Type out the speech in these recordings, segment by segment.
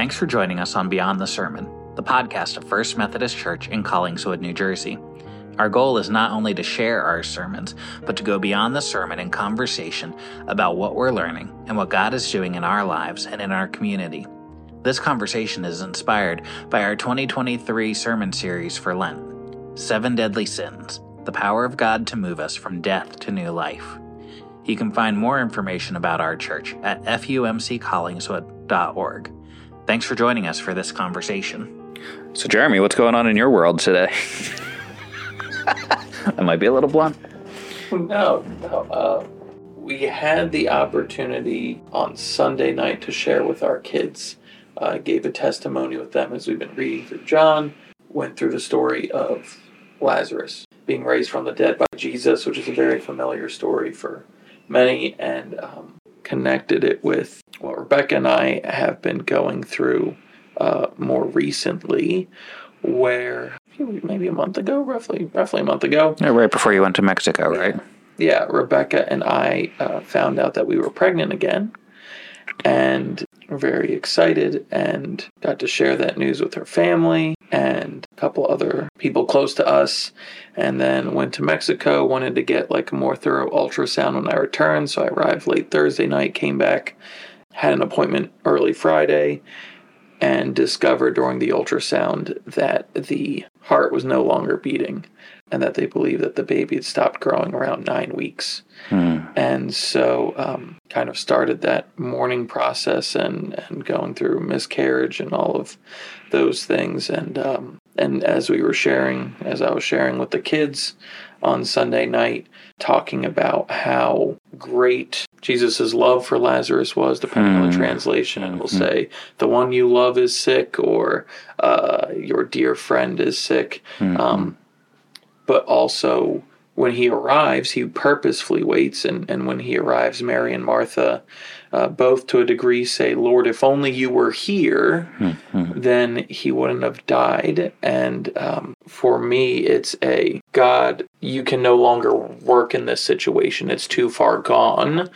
Thanks for joining us on Beyond the Sermon, the podcast of First Methodist Church in Collingswood, New Jersey. Our goal is not only to share our sermons, but to go beyond the sermon in conversation about what we're learning and what God is doing in our lives and in our community. This conversation is inspired by our 2023 sermon series for Lent, Seven Deadly Sins, the Power of God to Move Us from Death to New Life. You can find more information about our church at fumccollingswood.org. Thanks for joining us for this conversation. So, Jeremy, what's going on in your world today? I might be a little blunt. No. We had the opportunity on Sunday night to share with our kids. I gave a testimony with them as we've been reading through John. Went through the story of Lazarus being raised from the dead by Jesus, which is a very familiar story for many, and connected it with what Rebecca and I have been going through more recently, where maybe a month ago, roughly a month ago. Yeah, right before you went to Mexico, right? Yeah, Rebecca and I found out that we were pregnant again, and we're very excited and got to share that news with her family and a couple other people close to us, and then went to Mexico, wanted to get like a more thorough ultrasound when I returned, so I arrived late Thursday night, came back, had an appointment early Friday, and discovered during the ultrasound that the heart was no longer beating and that they believed that the baby had stopped growing around 9 weeks. And so kind of started that mourning process and going through miscarriage and all of those things. And as I was sharing with the kids on Sunday night, talking about how great Jesus' love for Lazarus was, depending on the translation. It will say, the one you love is sick, or your dear friend is sick. But also, when he arrives, he purposefully waits. And when he arrives, Mary and Martha, both to a degree, say, Lord, if only you were here, then he wouldn't have died. And for me, it's a, God, you can no longer work in this situation. It's too far gone.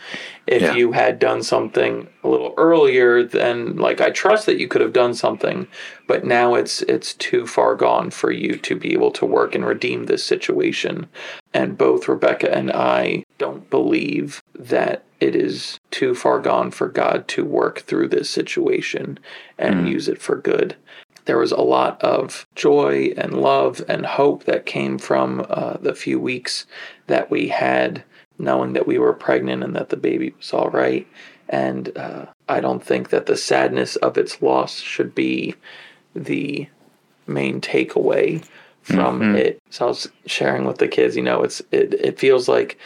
If you had done something a little earlier, then, like, I trust that you could have done something, but now it's too far gone for you to be able to work and redeem this situation. And both Rebecca and I don't believe that it is too far gone for God to work through this situation and use it for good. There was a lot of joy and love and hope that came from the few weeks that we had, knowing that we were pregnant and that the baby was all right. And I don't think that the sadness of its loss should be the main takeaway from it. So I was sharing with the kids, it feels like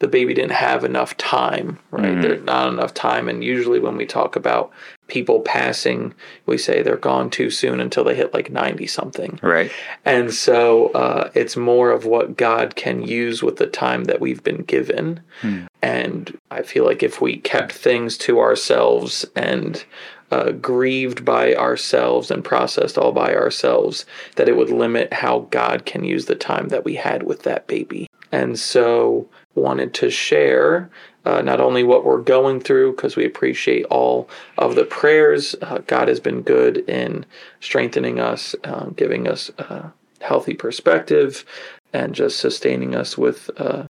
the baby didn't have enough time, right? There's not enough time. And usually when we talk about people passing, we say they're gone too soon until they hit like 90-something. Right. And so it's more of what God can use with the time that we've been given. And I feel like if we kept things to ourselves and grieved by ourselves and processed all by ourselves, that it would limit how God can use the time that we had with that baby. And so wanted to share not only what we're going through, because we appreciate all of the prayers. God has been good in strengthening us, giving us a healthy perspective, and just sustaining us with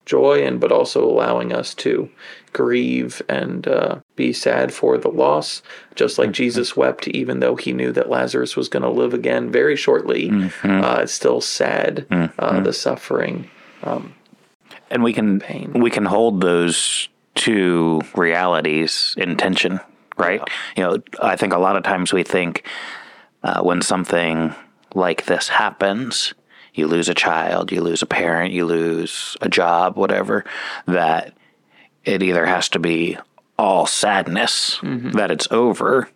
joy, and but also allowing us to grieve and be sad for the loss, just like Jesus wept, even though he knew that Lazarus was going to live again very shortly. It's still sad, the suffering. And we can hold those two realities in tension, right? I think a lot of times we think when something like this happens, you lose a child, you lose a parent, you lose a job, whatever, that it either has to be all sadness, that it's over,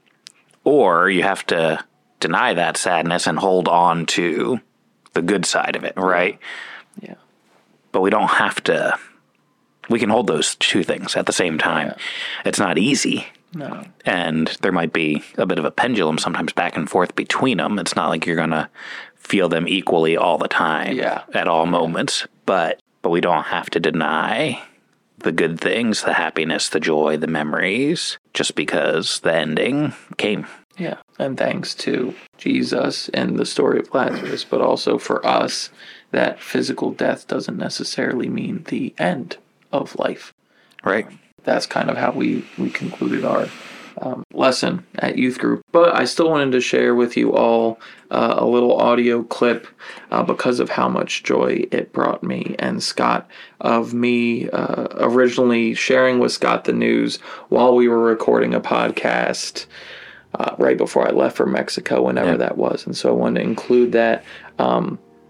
or you have to deny that sadness and hold on to the good side of it, right? Yeah. But we don't have to, we can hold those two things at the same time. Yeah. It's not easy. No. And there might be a bit of a pendulum sometimes back and forth between them. It's not like you're going to feel them equally all the time at all moments. But we don't have to deny the good things, the happiness, the joy, the memories, just because the ending came. Yeah, and thanks to Jesus and the story of Lazarus, but also for us, that physical death doesn't necessarily mean the end of life. Right. That's kind of how we concluded our lesson at youth group. But I still wanted to share with you all a little audio clip because of how much joy it brought me and Scott, of me originally sharing with Scott the news while we were recording a podcast right before I left for Mexico, whenever that was. And so I wanted to include that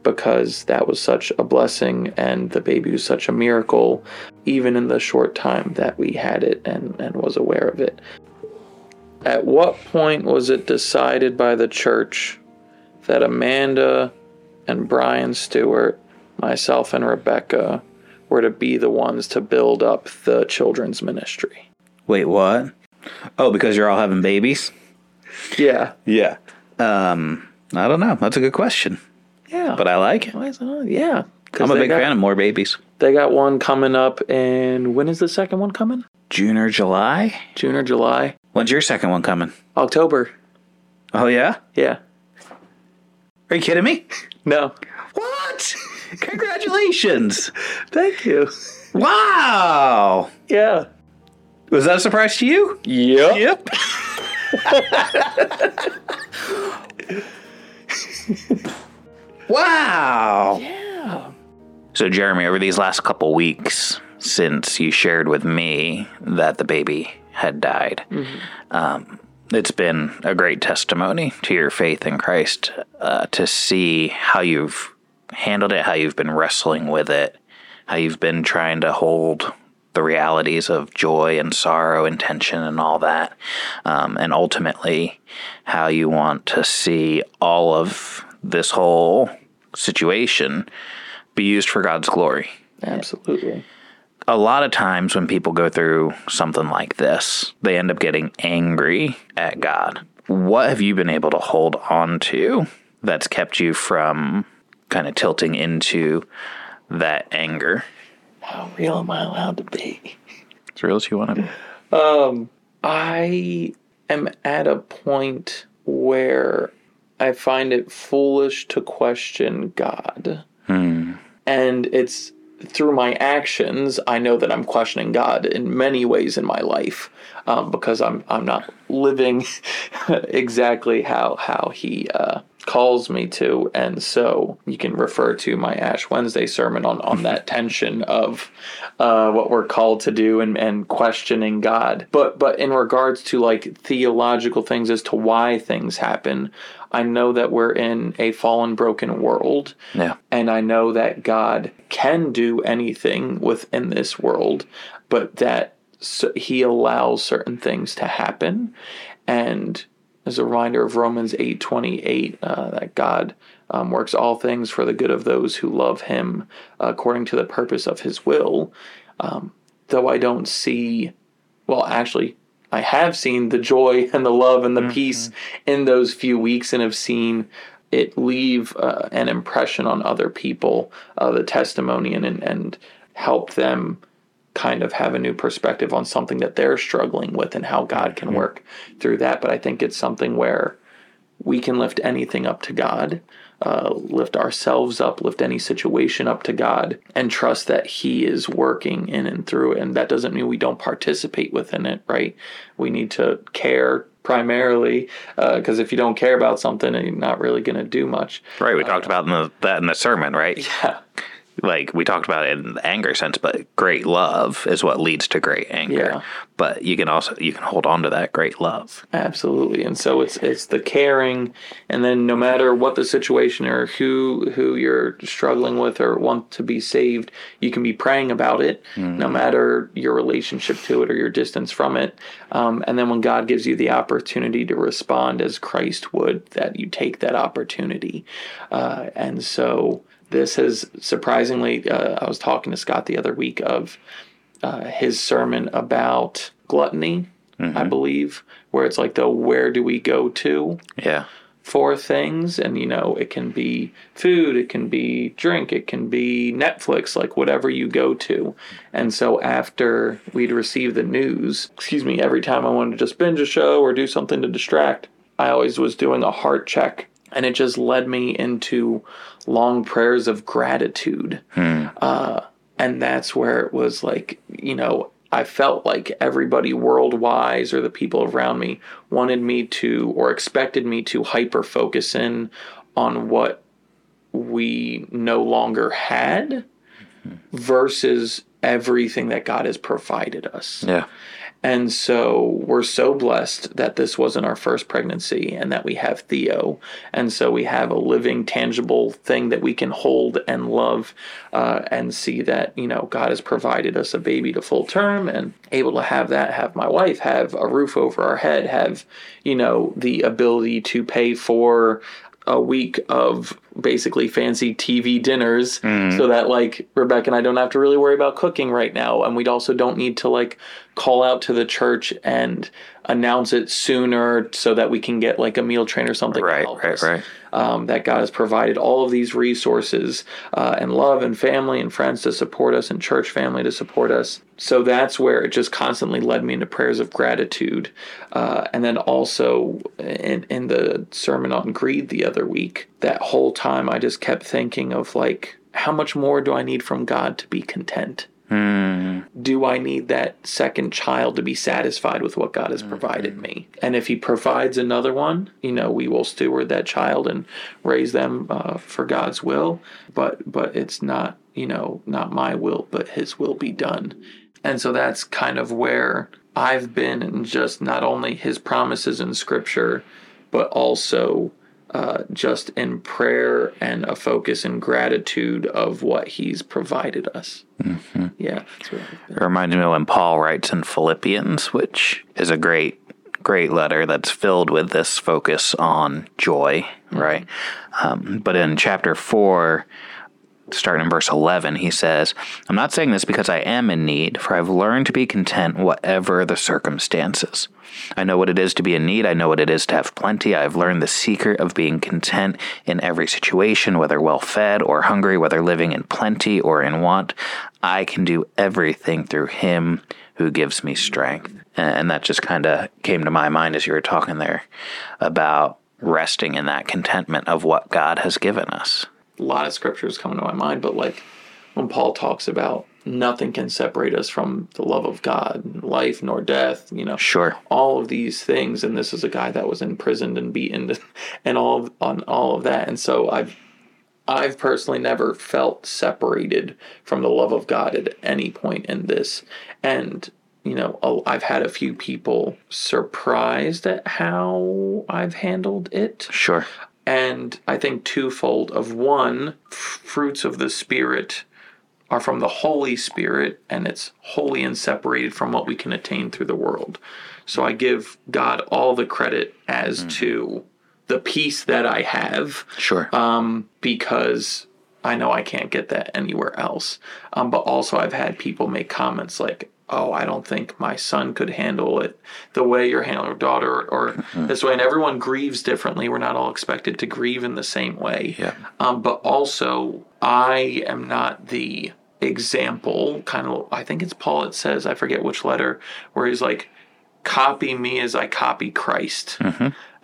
because that was such a blessing, and the baby was such a miracle, even in the short time that we had it and was aware of it. At what point was it decided by the church that Amanda and Brian Stewart, myself and Rebecca, were to be the ones to build up the children's ministry? Wait, what? Oh, because you're all having babies? Yeah. Yeah. I don't know. That's a good question. Yeah. But I like it. Why is it? Yeah. I'm a big fan of more babies. They got one coming up, and when is the second one coming? June or July? June or July. When's your second one coming? October. Oh, yeah? Yeah. Are you kidding me? No. What? Congratulations. Thank you. Wow. Yeah. Was that a surprise to you? Yep. Wow. Yeah. So, Jeremy, over these last couple weeks, since you shared with me that the baby had died. Mm-hmm. It's been a great testimony to your faith in Christ to see how you've handled it, how you've been wrestling with it, how you've been trying to hold the realities of joy and sorrow and tension and all that, and ultimately how you want to see all of this whole situation be used for God's glory. Absolutely. A lot of times when people go through something like this, they end up getting angry at God. What have you been able to hold on to that's kept you from kind of tilting into that anger? How real am I allowed to be? As real as you want to be. I am at a point where I find it foolish to question God. And it's through my actions, I know that I'm questioning God in many ways in my life, because I'm not living exactly how He calls me to. And so you can refer to my Ash Wednesday sermon on that tension of what we're called to do and questioning God. But in regards to like theological things as to why things happen, I know that we're in a fallen, broken world. Yeah. And I know that God can do anything within this world, but that He allows certain things to happen. And as a reminder of Romans 8:28, that God works all things for the good of those who love Him according to the purpose of His will. Though I don't see, well, actually, I have seen the joy and the love and the peace in those few weeks, and have seen it leave an impression on other people, the testimony, and help them kind of have a new perspective on something that they're struggling with and how God can work through that. But I think it's something where we can lift anything up to God, lift ourselves up, lift any situation up to God, and trust that He is working in and through it. And that doesn't mean we don't participate within it, right? We need to care primarily, because if you don't care about something, you're not really going to do much. Right. We talked about that in the sermon, right? Yeah. Like we talked about it in the anger sense, but great love is what leads to great anger. Yeah. But you can hold on to that great love. Absolutely. And so it's the caring, and then no matter what the situation or who you're struggling with or want to be saved, you can be praying about it, no matter your relationship to it or your distance from it. And then when God gives you the opportunity to respond as Christ would, that you take that opportunity. And so this has surprisingly, I was talking to Scott the other week of his sermon about gluttony, I believe, where it's like where do we go to for things? And, it can be food, it can be drink, it can be Netflix, like whatever you go to. And so after we'd received the news, every time I wanted to just binge a show or do something to distract, I always was doing a heart check, and it just led me into long prayers of gratitude. And that's where it was like, you know, I felt like everybody worldwide or the people around me wanted me to or expected me to hyper-focus in on what we no longer had versus everything that God has provided us. Yeah. And so we're so blessed that this wasn't our first pregnancy and that we have Theo. And so we have a living, tangible thing that we can hold and love and see that, you know, God has provided us a baby to full term and able to have that, have my wife, have a roof over our head, have, you know, the ability to pay for a week of basically fancy TV dinners so that like Rebecca and I don't have to really worry about cooking right now. And we also don't need to like call out to the church and announce it sooner so that we can get like a meal train or something. Right. That God has provided all of these resources and love and family and friends to support us and church family to support us. So that's where it just constantly led me into prayers of gratitude. And then also in the sermon on greed the other week, that whole time I just kept thinking of like, how much more do I need from God to be content? Do I need that second child to be satisfied with what God has provided me? And if he provides another one, you know, we will steward that child and raise them for God's will. But it's not, you know, not my will, but his will be done. And so that's kind of where I've been, and just not only his promises in Scripture, but also just in prayer and a focus and gratitude of what he's provided us. Yeah. It reminds me of when Paul writes in Philippians, which is a great, great letter that's filled with this focus on joy, right? But in chapter 4, starting in verse 11, he says, "I'm not saying this because I am in need, for I've learned to be content whatever the circumstances. I know what it is to be in need. I know what it is to have plenty. I have learned the secret of being content in every situation, whether well-fed or hungry, whether living in plenty or in want. I can do everything through him who gives me strength." And that just kind of came to my mind as you were talking there about resting in that contentment of what God has given us. A lot of scriptures coming to my mind, but like when Paul talks about nothing can separate us from the love of God, life nor death, you know, all of these things. And this is a guy that was imprisoned and beaten and all of that. And so I've personally never felt separated from the love of God at any point in this. And, you know, I've had a few people surprised at how I've handled it. And I think twofold of one, fruits of the Spirit are from the Holy Spirit, and it's holy and separated from what we can attain through the world. So I give God all the credit as to the peace that I have, because I know I can't get that anywhere else. But also I've had people make comments like, "Oh, I don't think my son could handle it the way you're handling your daughter," or this way. And everyone grieves differently. We're not all expected to grieve in the same way. But also, I am not the example. Kind of, I think it's Paul, it says, I forget which letter, where he's like, "Copy me as I copy Christ,"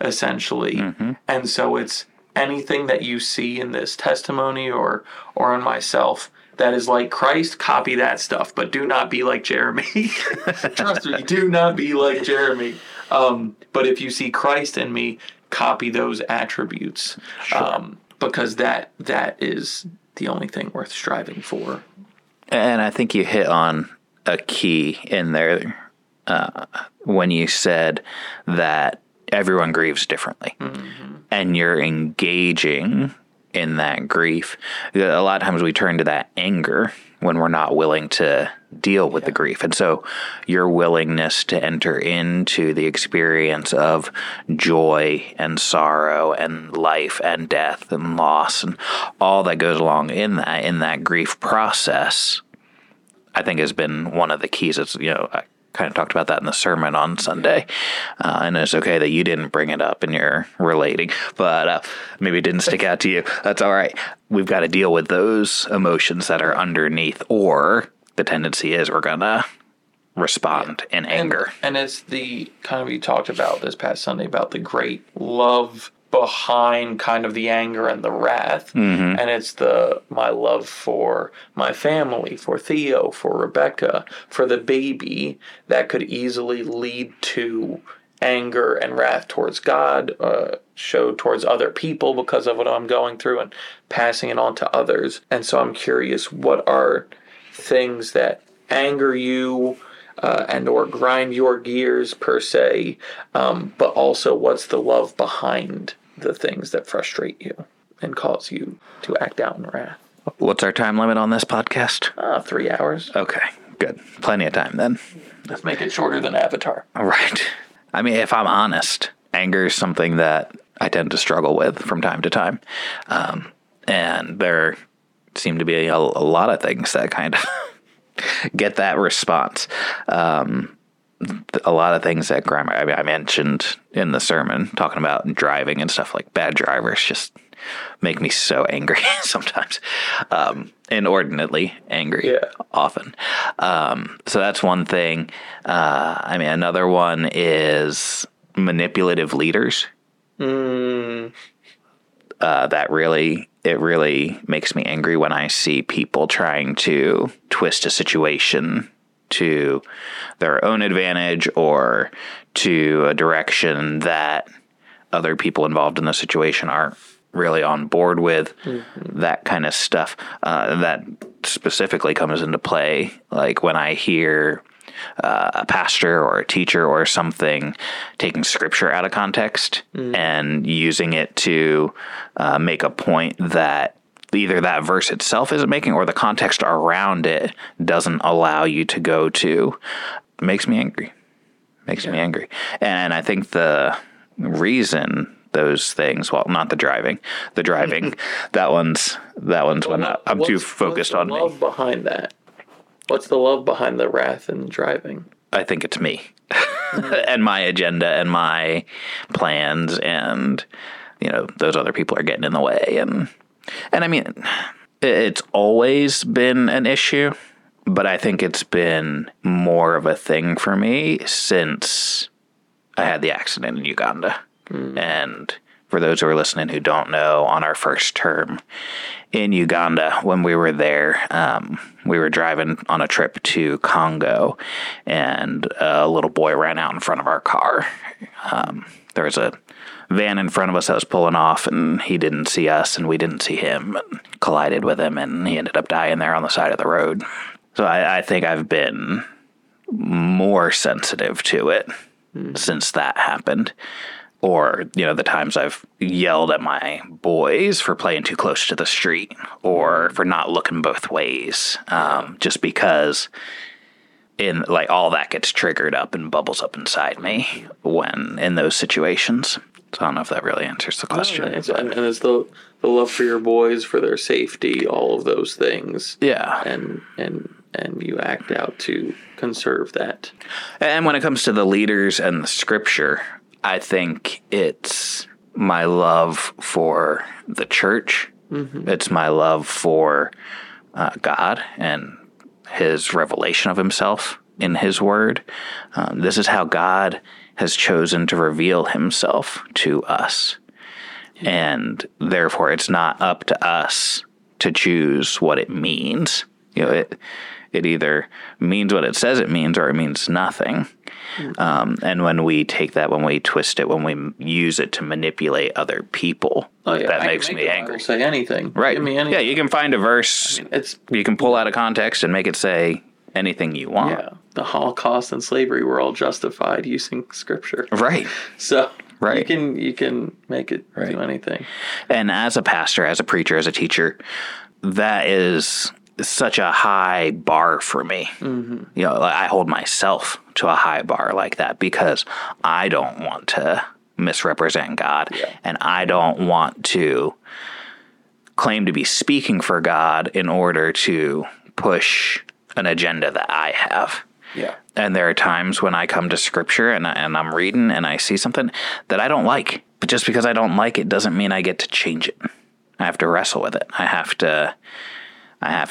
essentially. And so it's anything that you see in this testimony or in myself that is like Christ, copy that stuff, but do not be like Jeremy. Trust me, do not be like Jeremy. But if you see Christ in me, copy those attributes, because that is the only thing worth striving for. And I think you hit on a key in there when you said that everyone grieves differently, and you're engaging in that grief. A lot of times we turn to that anger when we're not willing to deal with the grief. And so your willingness to enter into the experience of joy and sorrow and life and death and loss and all that goes along in that grief process, I think has been one of the keys. It's, you know, I kind of talked about that in the sermon on Sunday. And it's okay that you didn't bring it up and you're relating, but maybe it didn't stick out to you. That's all right. We've got to deal with those emotions that are underneath, or the tendency is we're going to respond in anger. And it's the kind of, you talked about this past Sunday about the great love behind kind of the anger and the wrath. Mm-hmm. And it's my love for my family, for Theo, for Rebecca, for the baby that could easily lead to anger and wrath towards God, show towards other people because of what I'm going through and passing it on to others. And so I'm curious, what are things that anger you and or grind your gears per se, but also what's the love behind the things that frustrate you and cause you to act out in wrath? What's our time limit on this podcast? 3 hours. Okay, good. Plenty of time then. Let's make it shorter than Avatar. All right. I mean, if I'm honest, anger is something that I tend to struggle with from time to time. And there seem to be a lot of things that kind of get that response. A lot of things that grammar, I mean, I mentioned in the sermon talking about driving and stuff, like bad drivers just make me so angry sometimes, inordinately angry often. So that's one thing. I mean, another one is manipulative leaders. It really makes me angry when I see people trying to twist a situation to their own advantage or to a direction that other people involved in the situation aren't really on board with. Mm-hmm. That kind of stuff. That specifically comes into play, like when I hear a pastor or a teacher or something taking scripture out of context and using it to make a point that either that verse itself isn't making or the context around it doesn't allow you to go to. It makes me angry. And I think the reason those things, well, not the driving, that one's well, when I'm too focused on me. What's the love behind that? What's the love behind the wrath and driving? I think it's me and my agenda and my plans, and those other people are getting in the way. And I mean, it's always been an issue, but I think it's been more of a thing for me since I had the accident in Uganda. And for those who are listening who don't know, on our first term in Uganda, when we were there, we were driving on a trip to Congo, and a little boy ran out in front of our car. There was a van in front of us that was pulling off, and he didn't see us, and we didn't see him, and collided with him, and he ended up dying there on the side of the road. So I think I've been more sensitive to it since that happened. Or, the times I've yelled at my boys for playing too close to the street or for not looking both ways, just because all that gets triggered up and bubbles up inside me when in those situations. So I don't know if that really answers the question. And it's the love for your boys, for their safety, all of those things. Yeah. And you act out to conserve that. And when it comes to the leaders and the scripture, I think it's my love for the church. Mm-hmm. It's my love for God and his revelation of himself in his word. This is how God has chosen to reveal himself to us. Mm-hmm. And therefore, it's not up to us to choose what it means. It either means what it says it means or it means nothing. And when we take that, when we twist it, when we use it to manipulate other people, that makes me angry. Say anything. Right. Give me anything. Yeah, you can find a verse. You can pull out of context and make it say anything you want. Yeah. The Holocaust and slavery were all justified using scripture. Right. So right. You can make it do anything. And as a pastor, as a preacher, as a teacher, that is such a high bar for me. Mm-hmm. I hold myself to a high bar like that because I don't want to misrepresent God, and I don't want to claim to be speaking for God in order to push an agenda that I have. Yeah. And there are times when I come to scripture and I'm reading and I see something that I don't like, but just because I don't like it doesn't mean I get to change it. I have to wrestle with it. I have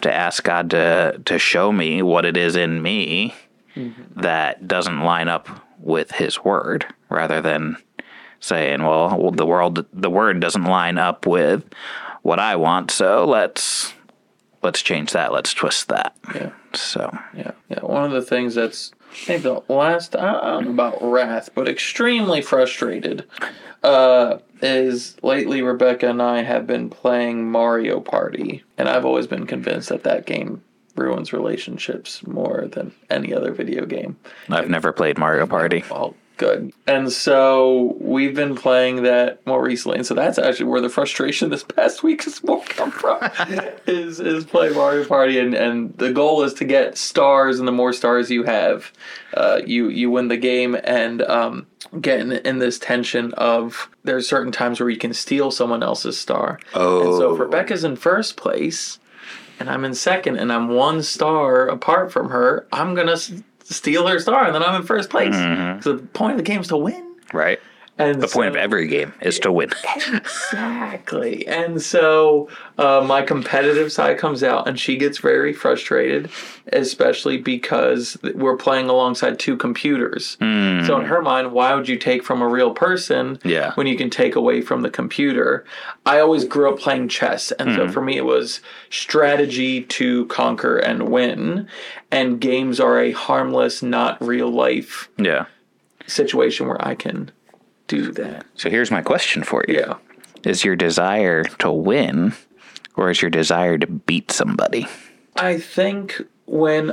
to ask God to show me what it is in me mm-hmm. that doesn't line up with his word, rather than saying, well, the word doesn't line up with what I want, so let's change that. Let's twist that. Yeah. So. Yeah. Yeah. One of the things that's maybe the last, I don't know about wrath, but extremely frustrated, is lately Rebecca and I have been playing Mario Party, and I've always been convinced that game ruins relationships more than any other video game. I've never played Mario Party. Well, good. And so we've been playing that more recently, and so that's actually where the frustration this past week has more come from, is play Mario Party, and the goal is to get stars, and the more stars you have, you win the game, and getting in this tension of there's certain times where you can steal someone else's star. Oh. And so if Rebecca's in first place, and I'm in second, and I'm one star apart from her, I'm going to steal her star, and then I'm in first place. Mm-hmm. So the point of the game is to win. Right. And the point of every game is to win. Exactly. And so my competitive side comes out, and she gets very frustrated, especially because we're playing alongside two computers. Mm. So in her mind, why would you take from a real person when you can take away from the computer? I always grew up playing chess, and so for me it was strategy to conquer and win, and games are a harmless, not real life situation where I can do that. So here's my question for you. Yeah. Is your desire to win, or is your desire to beat somebody? I think because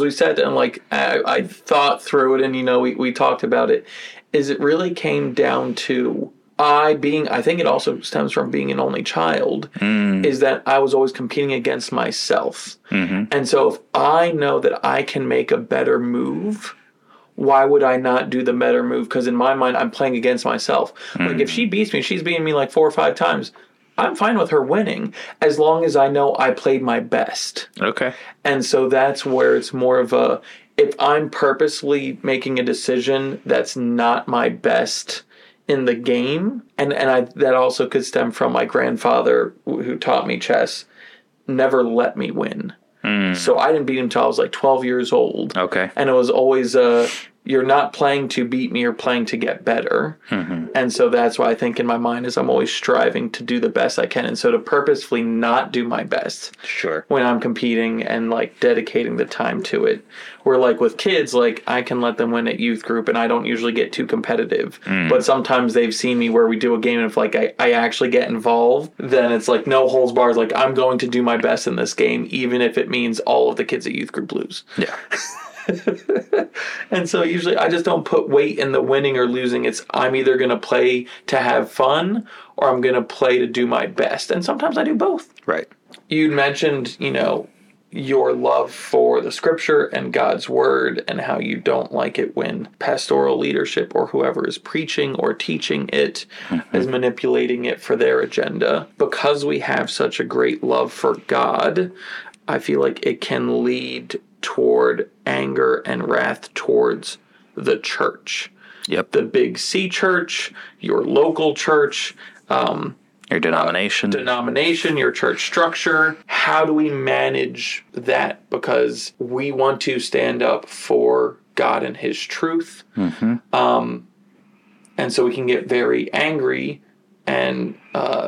we said, and like I thought through it, and we talked about it, is it really came down to I think it also stems from being an only child, is that I was always competing against myself. Mm-hmm. And so if I know that I can make a better move, why would I not do the better move? Because in my mind, I'm playing against myself. Like, if she beats me, she's beating me like 4 or 5 times. I'm fine with her winning as long as I know I played my best. Okay. And so that's where it's more of a, if I'm purposely making a decision that's not my best in the game, and that also could stem from my grandfather who taught me chess, never let me win. So I didn't beat him until I was like 12 years old. Okay. And it was always, you're not playing to beat me, you're playing to get better. Mm-hmm. And so that's why I think in my mind is I'm always striving to do the best I can. And so to purposefully not do my best when I'm competing and like dedicating the time to it. Where like with kids, like I can let them win at youth group and I don't usually get too competitive. But sometimes they've seen me where we do a game and if like I actually get involved, then it's like no holds barred. Like I'm going to do my best in this game, even if it means all of the kids at youth group lose. Yeah. And so usually I just don't put weight in the winning or losing. It's I'm either going to play to have fun or I'm going to play to do my best. And sometimes I do both. Right. You mentioned, your love for the scripture and God's word and how you don't like it when pastoral leadership or whoever is preaching or teaching it is manipulating it for their agenda. Because we have such a great love for God, I feel like it can lead toward anger and wrath towards the church. Yep. The big C church, your local church, your denomination. Your church structure. How do we manage that? Because we want to stand up for God and his truth. Mm-hmm. And so we can get very angry and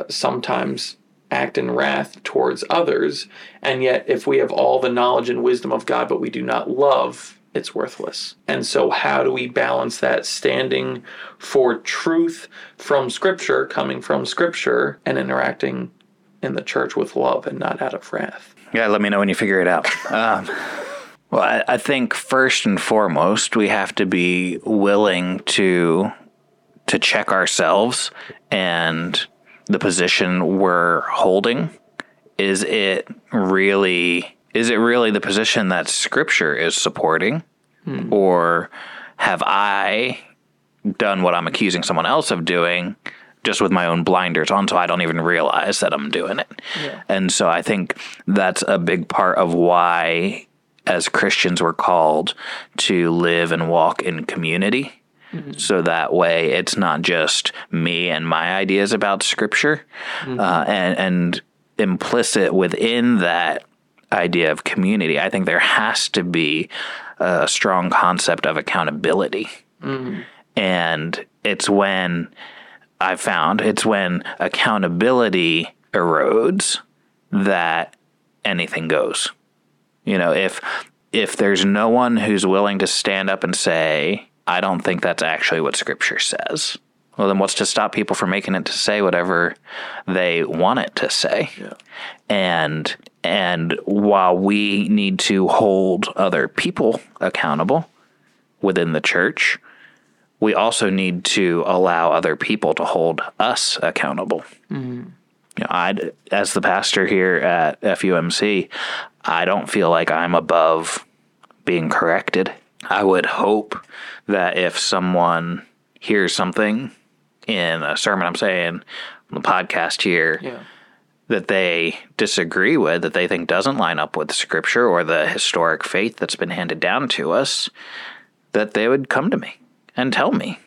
sometimes act in wrath towards others, and yet if we have all the knowledge and wisdom of God but we do not love, it's worthless. And so how do we balance that standing for truth from Scripture, coming from Scripture, and interacting in the church with love and not out of wrath? Yeah, let me know when you figure it out. Well, I think first and foremost we have to be willing to check ourselves and the position we're holding. Is it really the position that Scripture is supporting? Or have I done what I'm accusing someone else of doing just with my own blinders on, so I don't even realize that I'm doing it? Yeah. And so I think that's a big part of why, as Christians, we're called to live and walk in community. So that way it's not just me and my ideas about Scripture, and implicit within that idea of community, I think there has to be a strong concept of accountability. Mm. And it's when I found it's when accountability erodes that anything goes. You know, if there's no one who's willing to stand up and say, I don't think that's actually what Scripture says, well, then what's to stop people from making it to say whatever they want it to say? Yeah. And while we need to hold other people accountable within the church, we also need to allow other people to hold us accountable. Mm-hmm. You know, as the pastor here at FUMC, I don't feel like I'm above being corrected. I would hope that if someone hears something in a sermon I'm saying on the podcast here that they disagree with, that they think doesn't line up with Scripture or the historic faith that's been handed down to us, that they would come to me and tell me.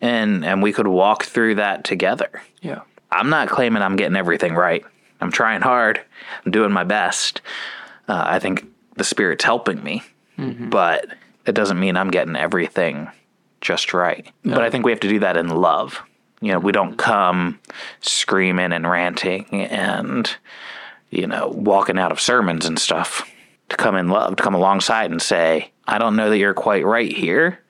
And we could walk through that together. Yeah. I'm not claiming I'm getting everything right. I'm trying hard. I'm doing my best. I think the Spirit's helping me, mm-hmm. but it doesn't mean I'm getting everything just right. No. But I think we have to do that in love. You know, we don't come screaming and ranting and, you know, walking out of sermons and stuff, to come in love, to come alongside and say, I don't know that you're quite right here,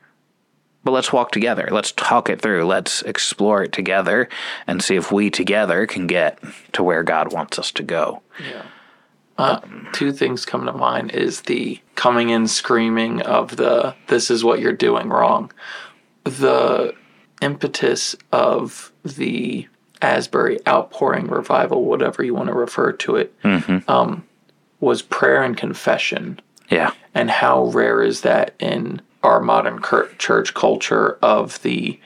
but let's walk together. Let's talk it through. Let's explore it together and see if we together can get to where God wants us to go. Yeah. Two things come to mind is the coming in screaming of the, this is what you're doing wrong. The impetus of the Asbury outpouring revival, whatever you want to refer to it, mm-hmm. Was prayer and confession. Yeah. And how rare is that in our modern church culture of the,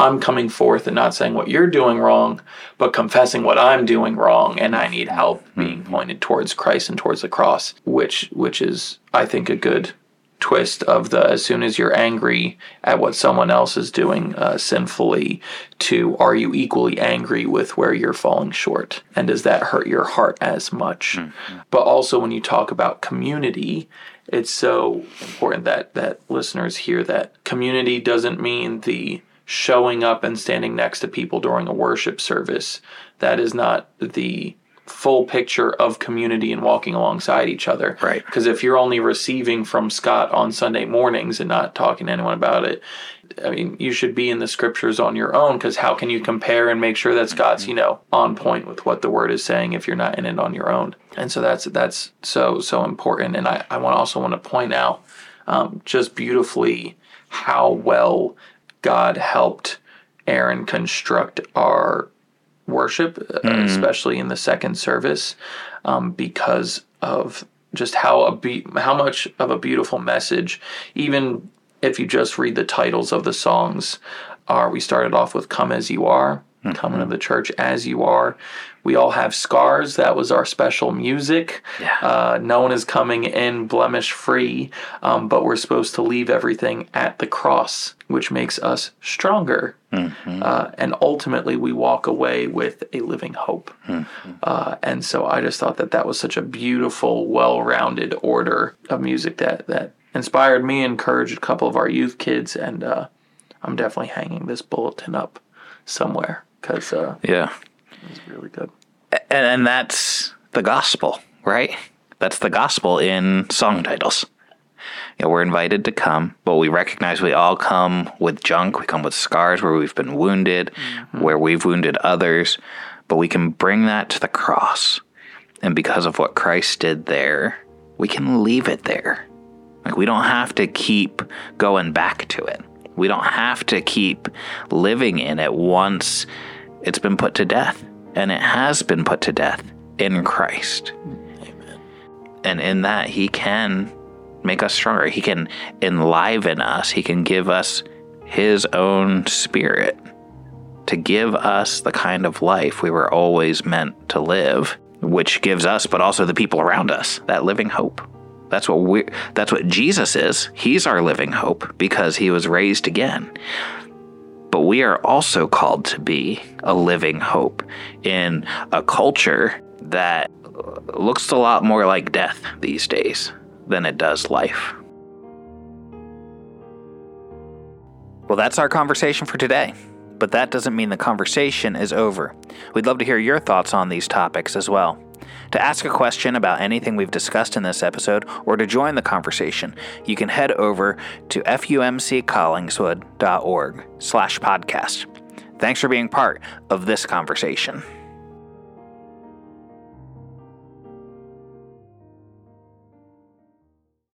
I'm coming forth and not saying what you're doing wrong, but confessing what I'm doing wrong, and I need help being pointed towards Christ and towards the cross, which is, I think, a good twist of the, as soon as you're angry at what someone else is doing sinfully, to are you equally angry with where you're falling short? And does that hurt your heart as much? Mm-hmm. But also when you talk about community, it's so important that listeners hear that community doesn't mean the showing up and standing next to people during a worship service. That is not the full picture of community and walking alongside each other. Right. Because if you're only receiving from Scott on Sunday mornings and not talking to anyone about it, I mean, you should be in the Scriptures on your own, because how can you compare and make sure that Scott's, you know, on point with what the Word is saying if you're not in it on your own? And so that's so important. And I also want to point out just beautifully how well God helped Aaron construct our worship, especially in the second service, because of just how much of a beautiful message. Even if you just read the titles of the songs, we started off with Come As You Are, mm-hmm. Coming of the Church As You Are. We All Have Scars. That was our special music. Yeah. No one is coming in blemish-free, but we're supposed to leave everything at the cross, which makes us stronger. Mm-hmm. And ultimately, we walk away with a living hope. Mm-hmm. And so I just thought that was such a beautiful, well-rounded order of music that inspired me, encouraged a couple of our youth kids, and I'm definitely hanging this bulletin up somewhere because it's really good. And that's the gospel, right? That's the gospel in song titles. You know, we're invited to come, but we recognize we all come with junk. We come with scars where we've been wounded, mm-hmm. where we've wounded others, but we can bring that to the cross. And because of what Christ did there, we can leave it there. Like, we don't have to keep going back to it. We don't have to keep living in it once it's been put to death, and it has been put to death in Christ. Amen. And in that, He can make us stronger. He can enliven us. He can give us His own Spirit to give us the kind of life we were always meant to live, which gives us, but also the people around us, that living hope. That's what Jesus is. He's our living hope because He was raised again. But we are also called to be a living hope in a culture that looks a lot more like death these days than it does life. Well, that's our conversation for today, but that doesn't mean the conversation is over. We'd love to hear your thoughts on these topics as well. To ask a question about anything we've discussed in this episode or to join the conversation, you can head over to fumccollingswood.org/podcast. Thanks for being part of this conversation.